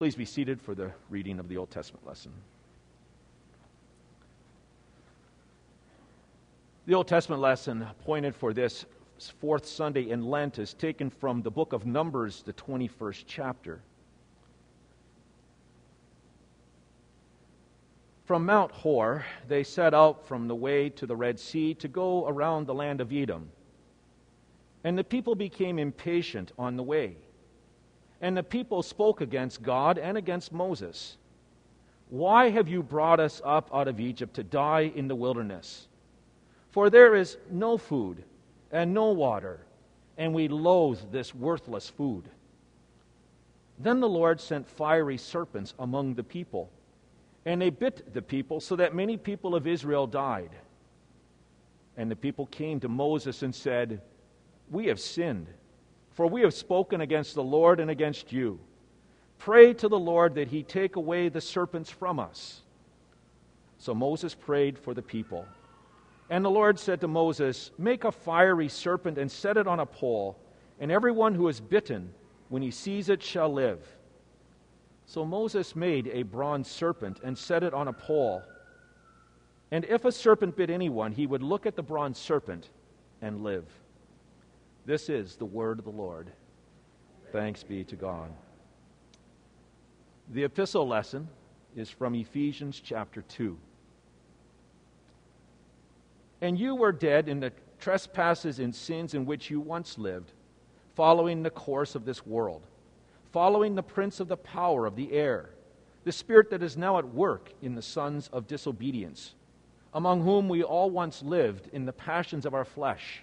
Please be seated for the reading of the Old Testament lesson. The Old Testament lesson appointed for this fourth Sunday in Lent is taken from the book of Numbers, the 21st chapter. From Mount Hor, they set out from the way to the Red Sea to go around the land of Edom. And the people became impatient on the way. And the people spoke against God and against Moses. Why have you brought us up out of Egypt to die in the wilderness? For there is no food and no water, and we loathe this worthless food. Then the Lord sent fiery serpents among the people, and they bit the people so that many people of Israel died. And the people came to Moses and said, "We have sinned, for we have spoken against the Lord and against you. Pray to the Lord that he take away the serpents from us." So Moses prayed for the people. And the Lord said to Moses, "Make a fiery serpent and set it on a pole, and everyone who is bitten, when he sees it, shall live." So Moses made a bronze serpent and set it on a pole. And if a serpent bit anyone, he would look at the bronze serpent and live. This is the word of the Lord. Thanks be to God. The epistle lesson is from Ephesians chapter 2. "And you were dead in the trespasses and sins in which you once lived, following the course of this world, following the prince of the power of the air, the spirit that is now at work in the sons of disobedience, among whom we all once lived in the passions of our flesh,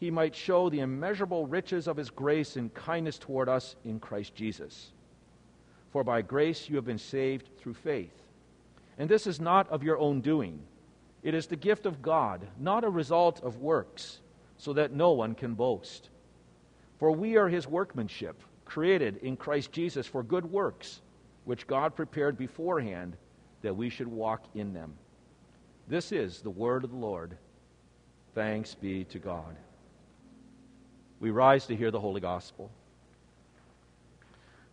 he might show the immeasurable riches of his grace and kindness toward us in Christ Jesus. For by grace you have been saved through faith. And this is not of your own doing. It is the gift of God, not a result of works, so that no one can boast. For we are his workmanship, created in Christ Jesus for good works, which God prepared beforehand that we should walk in them." This is the word of the Lord. Thanks be to God. We rise to hear the Holy Gospel.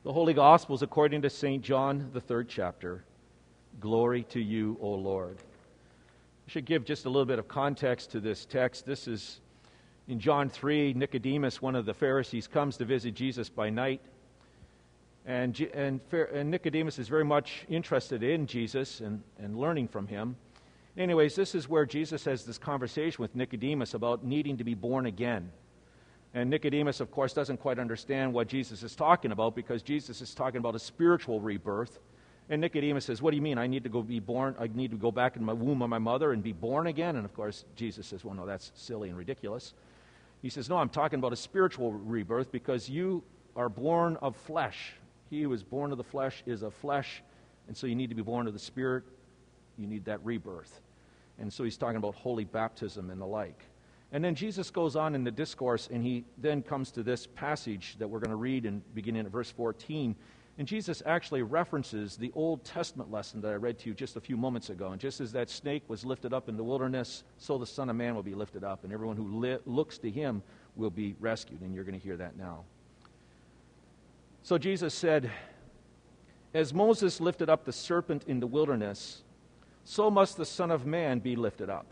The Holy Gospel is according to St. John, the 3rd chapter. Glory to you, O Lord. I should give just a little bit of context to this text. This is in John 3, Nicodemus, one of the Pharisees, comes to visit Jesus by night. And Nicodemus is very much interested in Jesus and learning from him. Anyways, this is where Jesus has this conversation with Nicodemus about needing to be born again. And Nicodemus, of course, doesn't quite understand what Jesus is talking about, because Jesus is talking about a spiritual rebirth. And Nicodemus says, "What do you mean? I need to go back in the womb of my mother and be born again?" And of course, Jesus says, "Well, no, that's silly and ridiculous." He says, "No, I'm talking about a spiritual rebirth, because you are born of flesh. He who is born of the flesh is of flesh, and so you need to be born of the Spirit. You need that rebirth." And so he's talking about holy baptism and the like. And then Jesus goes on in the discourse, and he then comes to this passage that we're going to read beginning at verse 14. And Jesus actually references the Old Testament lesson that I read to you just a few moments ago. And just as that snake was lifted up in the wilderness, so the Son of Man will be lifted up, and everyone who looks to him will be rescued. And you're going to hear that now. So Jesus said, "As Moses lifted up the serpent in the wilderness, so must the Son of Man be lifted up,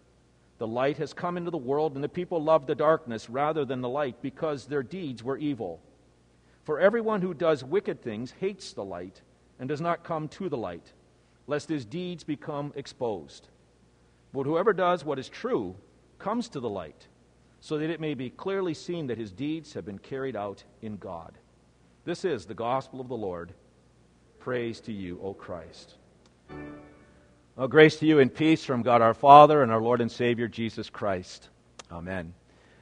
The light has come into the world, and the people love the darkness rather than the light, because their deeds were evil. For everyone who does wicked things hates the light and does not come to the light, lest his deeds become exposed. But whoever does what is true comes to the light, so that it may be clearly seen that his deeds have been carried out in God. This is the gospel of the Lord. Praise to you, O Christ. Well, grace to you and peace from God our Father and our Lord and Savior, Jesus Christ. Amen.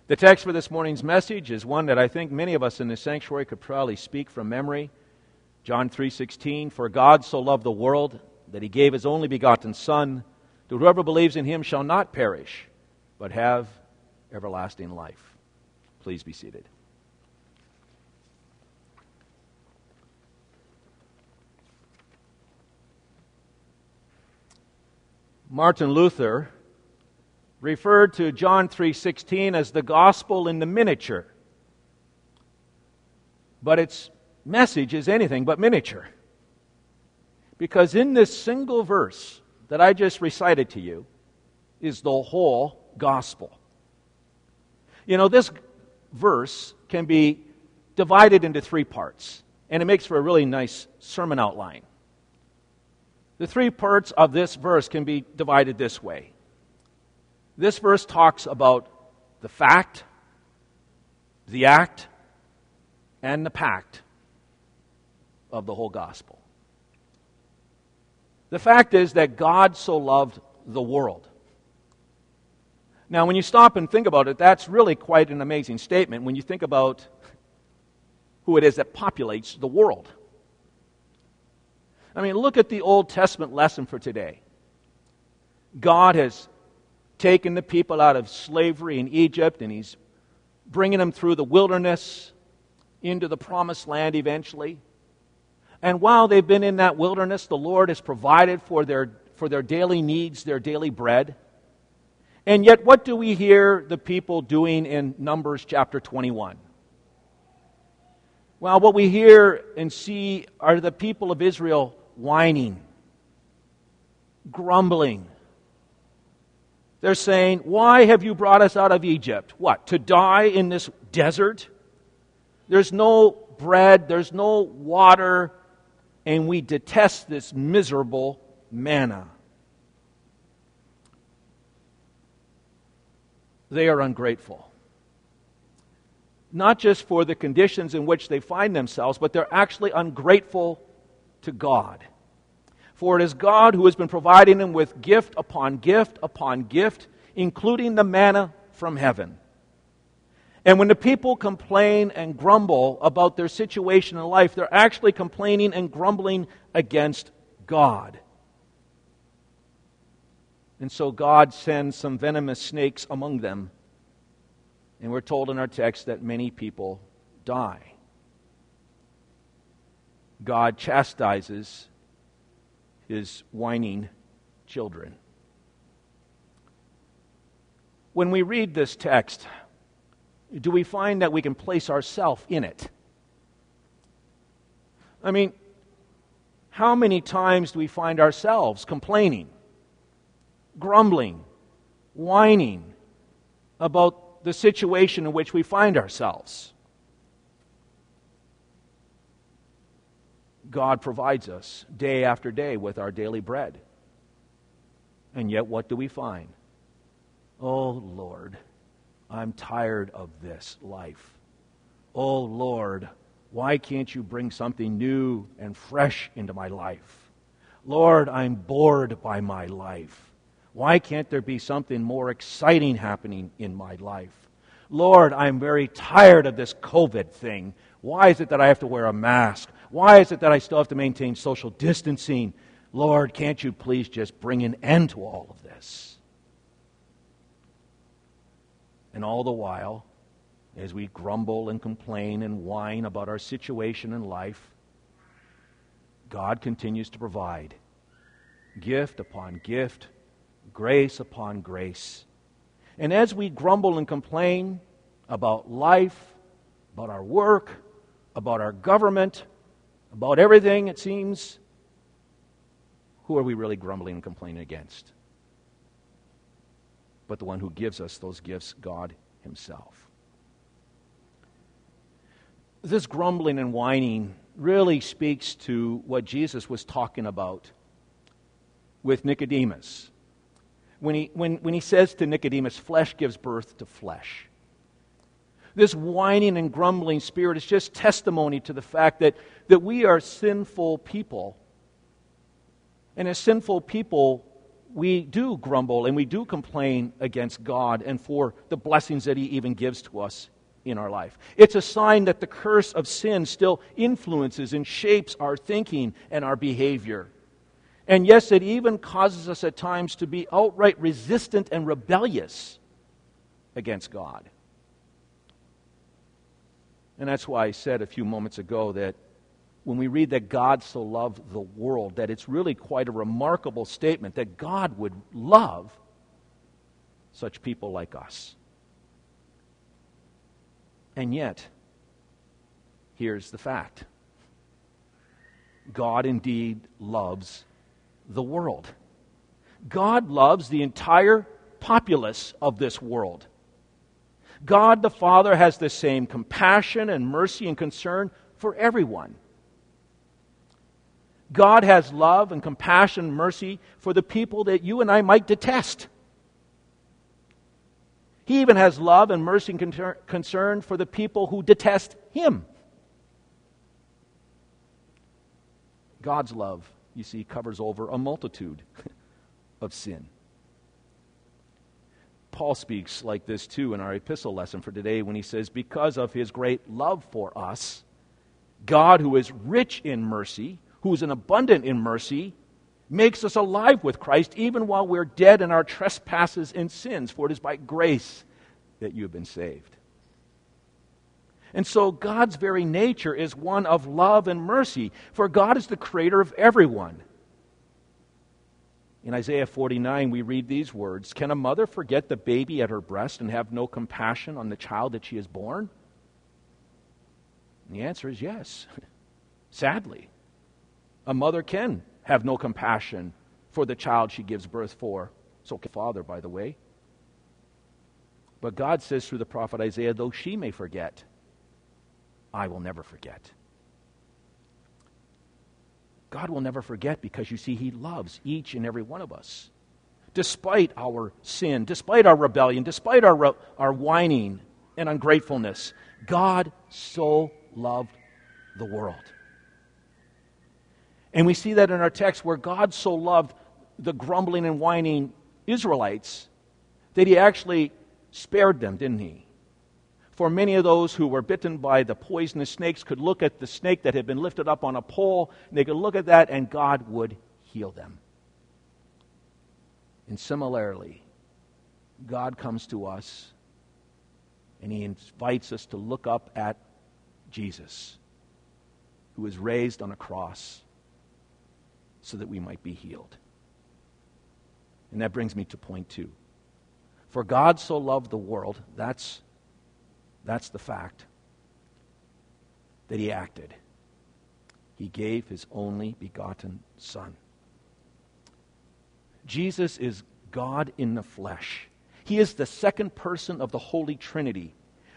The text for this morning's message is one that I think many of us in this sanctuary could probably speak from memory. John 3:16, "For God so loved the world that he gave his only begotten Son, that whoever believes in him shall not perish, but have everlasting life." Please be seated. Martin Luther referred to John 3:16 as the gospel in the miniature. But its message is anything but miniature. Because in this single verse that I just recited to you is the whole gospel. You know, this verse can be divided into three parts, and it makes for a really nice sermon outline. The three parts of this verse can be divided this way. This verse talks about the fact, the act, and the pact of the whole gospel. The fact is that God so loved the world. Now, when you stop and think about it, that's really quite an amazing statement when you think about who it is that populates the world. I mean, look at the Old Testament lesson for today. God has taken the people out of slavery in Egypt, and he's bringing them through the wilderness into the promised land eventually. And while they've been in that wilderness, the Lord has provided for their daily needs, their daily bread. And yet, what do we hear the people doing in Numbers chapter 21? Well, what we hear and see are the people of Israel whining, grumbling. They're saying, "Why have you brought us out of Egypt? What, to die in this desert? There's no bread, there's no water, and we detest this miserable manna." They are ungrateful. Not just for the conditions in which they find themselves, but they're actually ungrateful to God. For it is God who has been providing them with gift upon gift upon gift, including the manna from heaven. And when the people complain and grumble about their situation in life, they're actually complaining and grumbling against God. And so God sends some venomous snakes among them. And we're told in our text that many people die. God chastises his whining children. When we read this text, do we find that we can place ourselves in it? I mean, how many times do we find ourselves complaining, grumbling, whining about the situation in which we find ourselves? God provides us day after day with our daily bread. And yet what do we find? "Oh Lord, I'm tired of this life. Oh Lord, why can't you bring something new and fresh into my life? Lord, I'm bored by my life. Why can't there be something more exciting happening in my life? Lord, I'm very tired of this COVID thing. Why is it that I have to wear a mask? Why is it that I still have to maintain social distancing? Lord, can't you please just bring an end to all of this?" And all the while, as we grumble and complain and whine about our situation in life, God continues to provide gift upon gift, grace upon grace. And as we grumble and complain about life, about our work, about our government, about everything, it seems, who are we really grumbling and complaining against? But the one who gives us those gifts, God himself. This grumbling and whining really speaks to what Jesus was talking about with Nicodemus. When he says to Nicodemus, flesh gives birth to flesh. This whining and grumbling spirit is just testimony to the fact that we are sinful people. And as sinful people, we do grumble and we do complain against God and for the blessings that He even gives to us in our life. It's a sign that the curse of sin still influences and shapes our thinking and our behavior. And yes, it even causes us at times to be outright resistant and rebellious against God. And that's why I said a few moments ago that when we read that God so loved the world, that it's really quite a remarkable statement that God would love such people like us. And yet, here's the fact. God indeed loves the world. God loves the entire populace of this world. God the Father has the same compassion and mercy and concern for everyone. God has love and compassion and mercy for the people that you and I might detest. He even has love and mercy and concern for the people who detest Him. God's love, you see, covers over a multitude of sin. Paul speaks like this too in our epistle lesson for today when he says, because of His great love for us, God, who is rich in mercy, who is an abundant in mercy, makes us alive with Christ even while we're dead in our trespasses and sins, for it is by grace that you have been saved. And so God's very nature is one of love and mercy, for God is the creator of everyone. In Isaiah 49, we read these words, "Can a mother forget the baby at her breast and have no compassion on the child that she has born?" And the answer is yes. Sadly, a mother can have no compassion for the child she gives birth for. So can the father, by the way. But God says through the prophet Isaiah, though she may forget, I will never forget. God will never forget because, you see, He loves each and every one of us. Despite our sin, despite our rebellion, despite our whining and ungratefulness, God so loved the world. And we see that in our text where God so loved the grumbling and whining Israelites that He actually spared them, didn't He? For many of those who were bitten by the poisonous snakes could look at the snake that had been lifted up on a pole, and they could look at that, and God would heal them. And similarly, God comes to us, and He invites us to look up at Jesus, who was raised on a cross so that we might be healed. And that brings me to point 2. For God so loved the world, that's the fact, that He acted. He gave His only begotten Son. Jesus is God in the flesh. He is the second person of the Holy Trinity.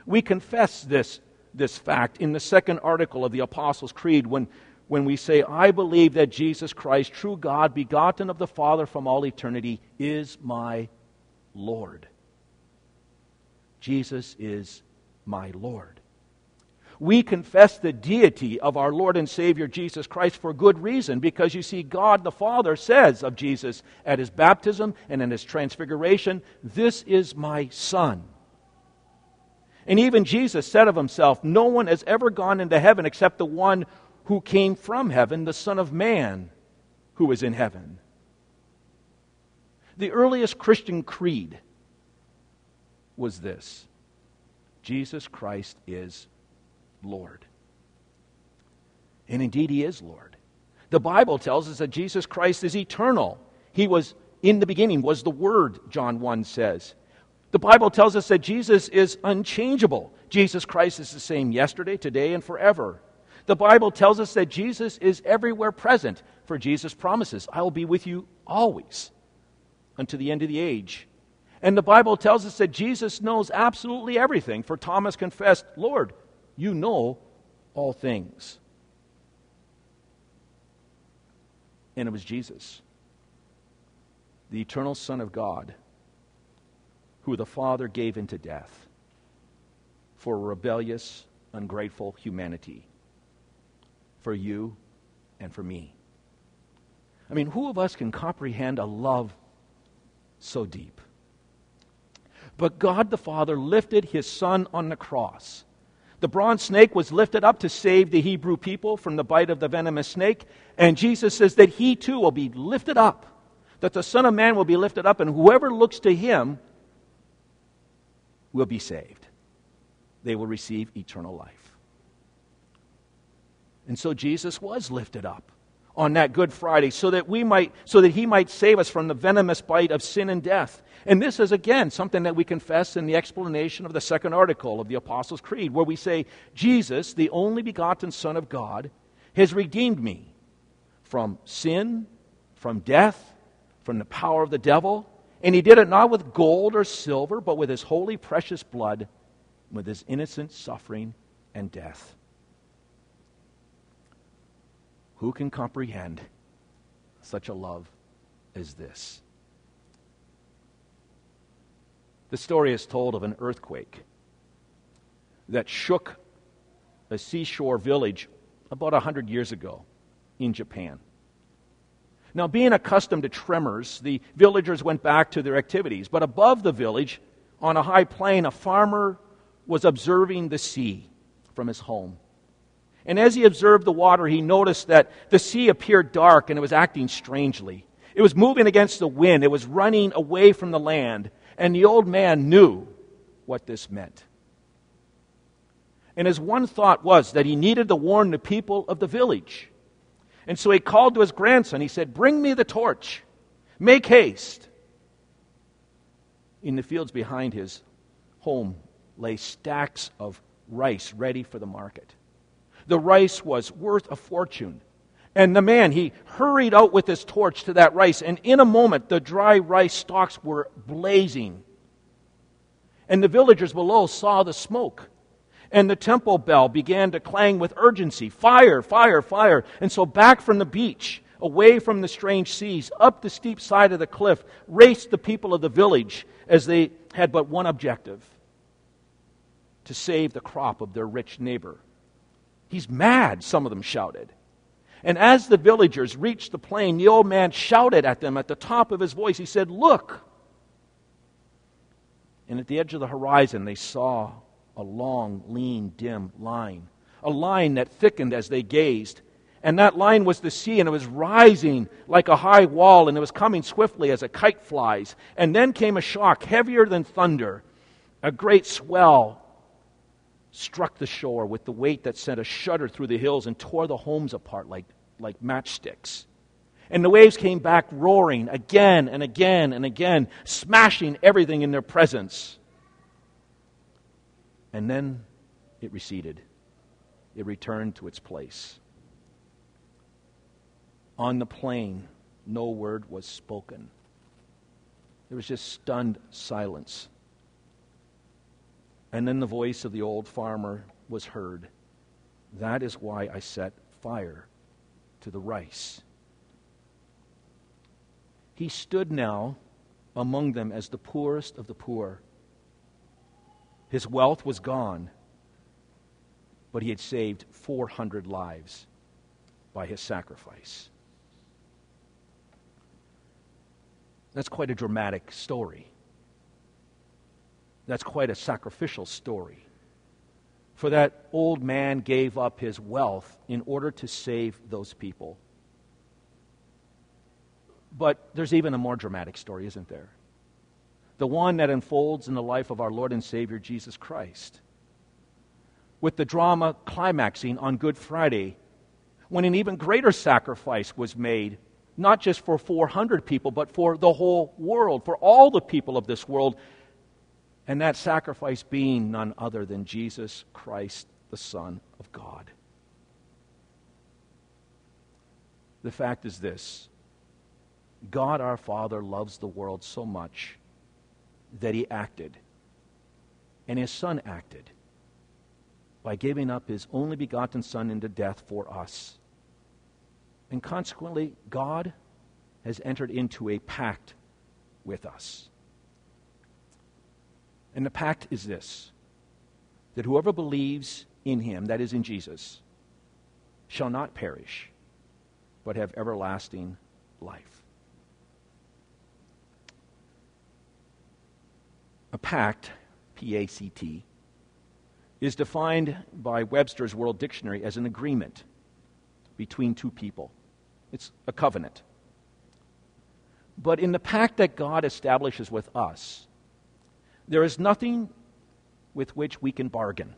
We confess this fact in the second article of the Apostles' Creed when we say, I believe that Jesus Christ, true God, begotten of the Father from all eternity, is my Lord. Jesus is my Lord. We confess the deity of our Lord and Savior Jesus Christ for good reason, because you see, God the Father says of Jesus at His baptism and in His transfiguration, this is my Son. And even Jesus said of Himself, no one has ever gone into heaven except the one who came from heaven, the Son of Man who is in heaven. The earliest Christian creed was this: Jesus Christ is Lord. And indeed, He is Lord. The Bible tells us that Jesus Christ is eternal. He was in the beginning, was the Word, John 1 says. The Bible tells us that Jesus is unchangeable. Jesus Christ is the same yesterday, today, and forever. The Bible tells us that Jesus is everywhere present, for Jesus promises, I will be with you always unto the end of the age. And the Bible tells us that Jesus knows absolutely everything, for Thomas confessed, Lord, you know all things. And it was Jesus, the eternal Son of God, who the Father gave into death for rebellious, ungrateful humanity, for you and for me. I mean, who of us can comprehend a love so deep? But God the Father lifted his Son on the cross. The bronze snake was lifted up to save the Hebrew people from the bite of the venomous snake. And Jesus says that he too will be lifted up, that the Son of Man will be lifted up, and whoever looks to him will be saved. They will receive eternal life. And so Jesus was lifted up on that Good Friday so that he might save us from the venomous bite of sin and death. And this is, again, something that we confess in the explanation of the second article of the Apostles' Creed, where we say, Jesus, the only begotten Son of God, has redeemed me from sin, from death, from the power of the devil, and he did it not with gold or silver, but with his holy, precious blood, with his innocent suffering and death. Who can comprehend such a love as this? The story is told of an earthquake that shook a seashore village about 100 years ago in Japan. Now, being accustomed to tremors, the villagers went back to their activities. But above the village, on a high plain, a farmer was observing the sea from his home. And as he observed the water, he noticed that the sea appeared dark and it was acting strangely. It was moving against the wind. It was running away from the land. And the old man knew what this meant. And his one thought was that he needed to warn the people of the village. And so he called to his grandson. He said, "Bring me the torch. Make haste." In the fields behind his home lay stacks of rice ready for the market. The rice was worth a fortune. And the man, he hurried out with his torch to that rice, and in a moment the dry rice stalks were blazing. And the villagers below saw the smoke, and the temple bell began to clang with urgency. Fire, fire, fire. And so back from the beach, away from the strange seas, up the steep side of the cliff, raced the people of the village as they had but one objective: to save the crop of their rich neighbor. "He's mad," some of them shouted. And as the villagers reached the plain, the old man shouted at them at the top of his voice. He said, "Look." And at the edge of the horizon, they saw a long, lean, dim line, a line that thickened as they gazed. And that line was the sea, and it was rising like a high wall, and it was coming swiftly as a kite flies. And then came a shock heavier than thunder. A great swell struck the shore with the weight that sent a shudder through the hills and tore the homes apart like matchsticks. And the waves came back roaring again and again and again, smashing everything in their presence. And then it receded. It returned to its place. On the plain, no word was spoken. There was just stunned silence. And then the voice of the old farmer was heard. "That is why I set fire to the rice." He stood now among them as the poorest of the poor. His wealth was gone, but he had saved 400 lives by his sacrifice. That's quite a dramatic story. That's quite a sacrificial story. For that old man gave up his wealth in order to save those people. But there's even a more dramatic story, isn't there? The one that unfolds in the life of our Lord and Savior Jesus Christ, with the drama climaxing on Good Friday, when an even greater sacrifice was made, not just for 400 people, but for the whole world, for all the people of this world. And that sacrifice being none other than Jesus Christ, the Son of God. The fact is this: God our Father loves the world so much that he acted, and his Son acted, by giving up his only begotten Son into death for us. And consequently, God has entered into a pact with us. And the pact is this, that whoever believes in him, that is in Jesus, shall not perish, but have everlasting life. A pact, P-A-C-T, is defined by Webster's World Dictionary as an agreement between two people. It's a covenant. But in the pact that God establishes with us, there is nothing with which we can bargain.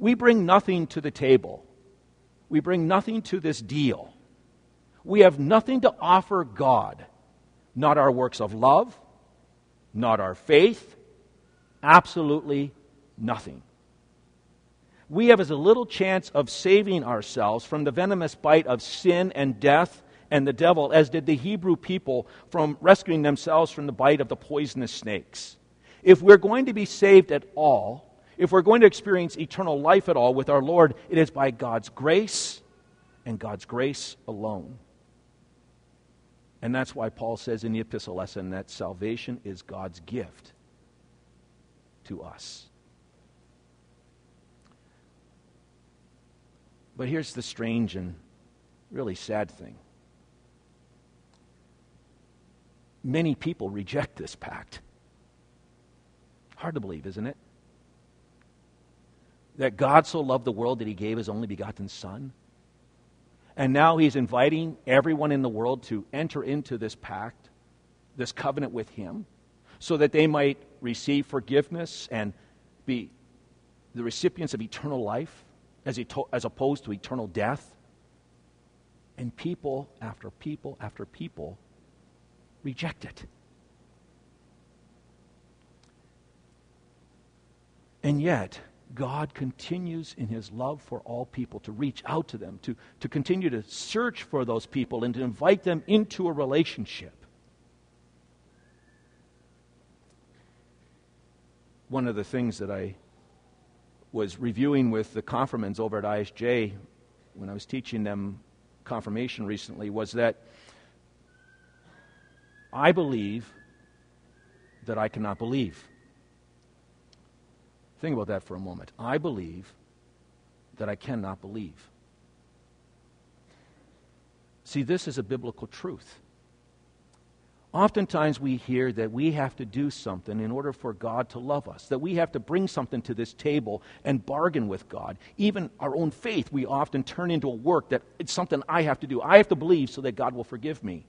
We bring nothing to the table. We bring nothing to this deal. We have nothing to offer God, not our works of love, not our faith, absolutely nothing. We have as little chance of saving ourselves from the venomous bite of sin and death and the devil as did the Hebrew people from rescuing themselves from the bite of the poisonous snakes. If we're going to be saved at all, if we're going to experience eternal life at all with our Lord, it is by God's grace and God's grace alone. And that's why Paul says in the epistle lesson that salvation is God's gift to us. But here's the strange and really sad thing. Many people reject this pact. Hard to believe, isn't it? That God so loved the world that he gave his only begotten Son. And now he's inviting everyone in the world to enter into this pact, this covenant with him, so that they might receive forgiveness and be the recipients of eternal life as opposed to eternal death. And people after people after people reject it. And yet, God continues in his love for all people to reach out to them, to continue to search for those people and to invite them into a relationship. One of the things that I was reviewing with the confirmands over at ISJ when I was teaching them confirmation recently was that I believe that I cannot believe. Think about that for a moment. I believe that I cannot believe. See, this is a biblical truth. Oftentimes we hear that we have to do something in order for God to love us, that we have to bring something to this table and bargain with God. Even our own faith we often turn into a work that it's something I have to do. I have to believe so that God will forgive me.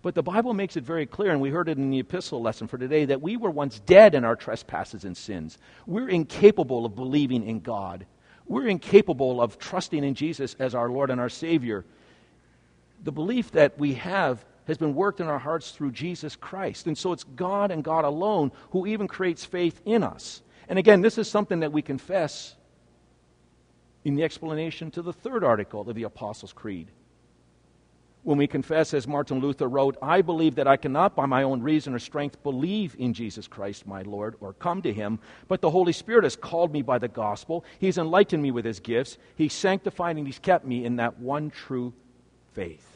But the Bible makes it very clear, and we heard it in the epistle lesson for today, that we were once dead in our trespasses and sins. We're incapable of believing in God. We're incapable of trusting in Jesus as our Lord and our Savior. The belief that we have has been worked in our hearts through Jesus Christ. And so it's God and God alone who even creates faith in us. And again, this is something that we confess in the explanation to the third article of the Apostles' Creed. When we confess, as Martin Luther wrote, I believe that I cannot by my own reason or strength believe in Jesus Christ my Lord or come to him, but the Holy Spirit has called me by the gospel. He's enlightened me with his gifts. He's sanctified and he's kept me in that one true faith.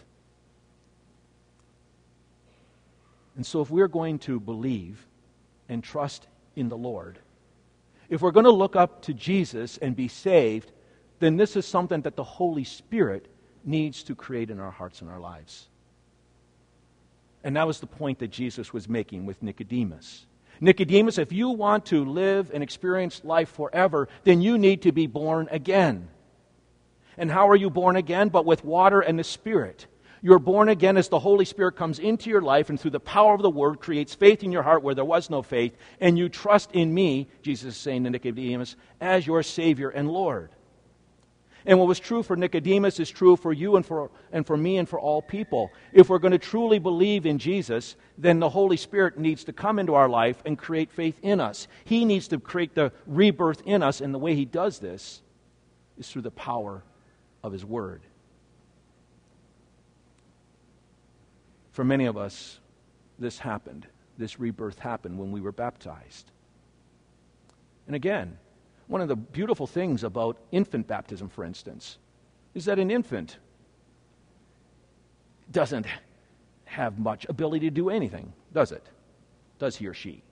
And so if we're going to believe and trust in the Lord, if we're going to look up to Jesus and be saved, then this is something that the Holy Spirit needs to create in our hearts and our lives. And that was the point that Jesus was making with Nicodemus. Nicodemus, if you want to live and experience life forever, then you need to be born again. And how are you born again? But with water and the Spirit. You're born again as the Holy Spirit comes into your life and through the power of the Word creates faith in your heart where there was no faith, and you trust in me, Jesus is saying to Nicodemus, as your Savior and Lord. And what was true for Nicodemus is true for you and for me and for all people. If we're going to truly believe in Jesus, then the Holy Spirit needs to come into our life and create faith in us. He needs to create the rebirth in us, and the way he does this is through the power of his Word. For many of us, this happened. This rebirth happened when we were baptized. And again, one of the beautiful things about infant baptism, for instance, is that an infant doesn't have much ability to do anything, does it? Does he or she?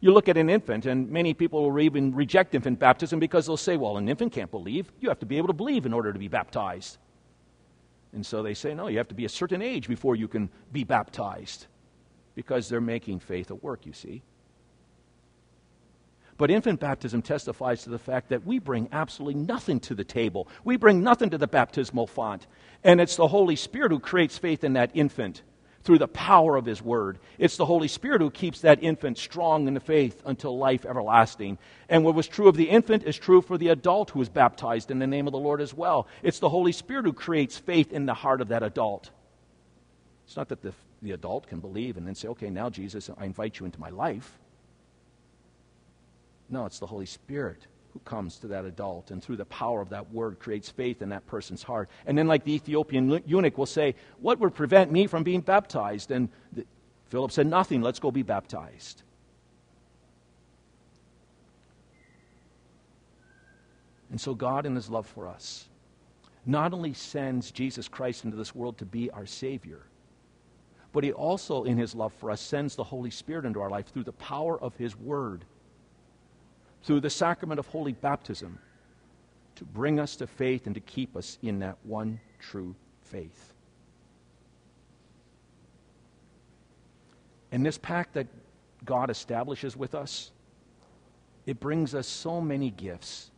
You look at an infant, and many people will even reject infant baptism because they'll say, well, an infant can't believe. You have to be able to believe in order to be baptized. And so they say, no, you have to be a certain age before you can be baptized, because they're making faith a work, you see. But infant baptism testifies to the fact that we bring absolutely nothing to the table. We bring nothing to the baptismal font. And it's the Holy Spirit who creates faith in that infant through the power of His Word. It's the Holy Spirit who keeps that infant strong in the faith until life everlasting. And what was true of the infant is true for the adult who is baptized in the name of the Lord as well. It's the Holy Spirit who creates faith in the heart of that adult. It's not that the adult can believe and then say, okay, now Jesus, I invite you into my life. No, it's the Holy Spirit who comes to that adult and through the power of that word creates faith in that person's heart. And then like the Ethiopian eunuch will say, what would prevent me from being baptized? And Philip said, nothing, let's go be baptized. And so God in His love for us not only sends Jesus Christ into this world to be our Savior, but He also in His love for us sends the Holy Spirit into our life through the power of His Word, through the sacrament of holy baptism, to bring us to faith and to keep us in that one true faith. And this pact that God establishes with us, it brings us so many gifts.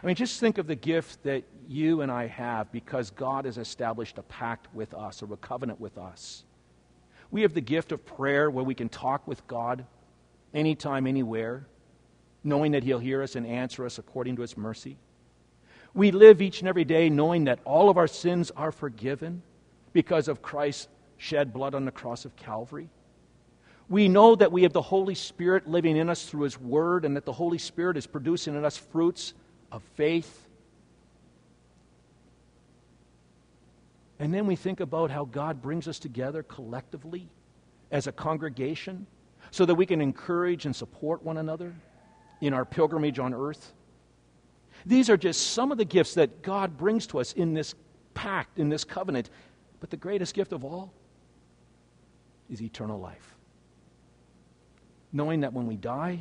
I mean, just think of the gift that you and I have because God has established a pact with us, or a covenant with us. We have the gift of prayer where we can talk with God anytime, anywhere, knowing that He'll hear us and answer us according to His mercy. We live each and every day knowing that all of our sins are forgiven because of Christ's shed blood on the cross of Calvary. We know that we have the Holy Spirit living in us through His Word, and that the Holy Spirit is producing in us fruits of faith. And then we think about how God brings us together collectively as a congregation so that we can encourage and support one another in our pilgrimage on earth. These are just some of the gifts that God brings to us in this pact, in this covenant. But the greatest gift of all is eternal life. Knowing that when we die,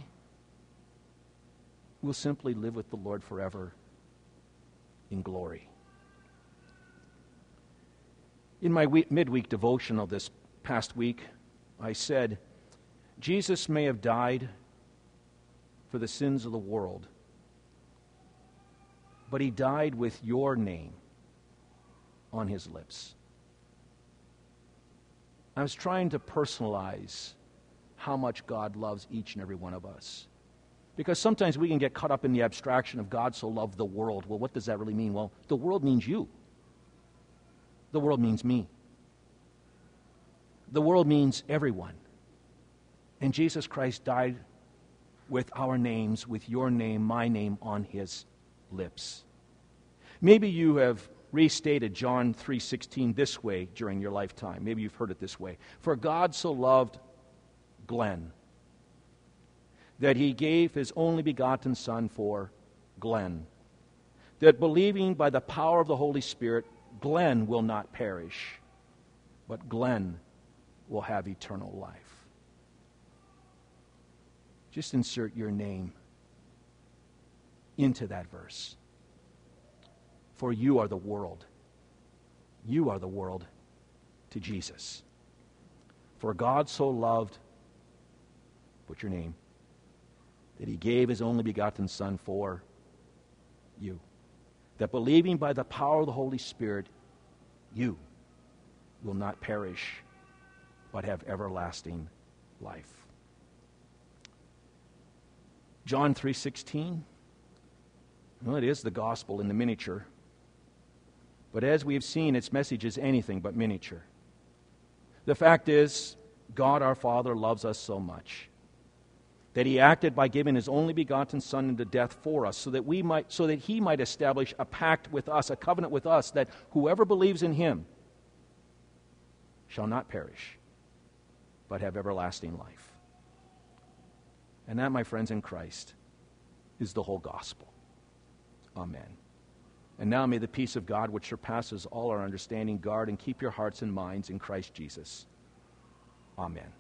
we'll simply live with the Lord forever in glory. In my midweek devotional this past week, I said, Jesus may have died for the sins of the world, but He died with your name on His lips. I was trying to personalize how much God loves each and every one of us, because sometimes we can get caught up in the abstraction of God so loved the world. Well, what does that really mean? Well, the world means you. The world means me. The world means everyone. And Jesus Christ died with our names, with your name, my name on His lips. Maybe you have restated John 3:16 this way during your lifetime. Maybe you've heard it this way. For God so loved Glenn that He gave His only begotten Son for Glenn, that believing by the power of the Holy Spirit, Glenn will not perish, but Glenn will have eternal life. Just insert your name into that verse. For you are the world. You are the world to Jesus. For God so loved, put your name, that He gave His only begotten Son for you. That believing by the power of the Holy Spirit, you will not perish, but have everlasting life. John 3:16, well, it is the gospel in the miniature. But as we have seen, its message is anything but miniature. The fact is, God our Father loves us so much that He acted by giving His only begotten Son into death for us, so that He might establish a pact with us, a covenant with us, that whoever believes in Him shall not perish, but have everlasting life. And that, my friends in Christ, is the whole gospel. Amen. And now may the peace of God, which surpasses all our understanding, guard and keep your hearts and minds in Christ Jesus. Amen.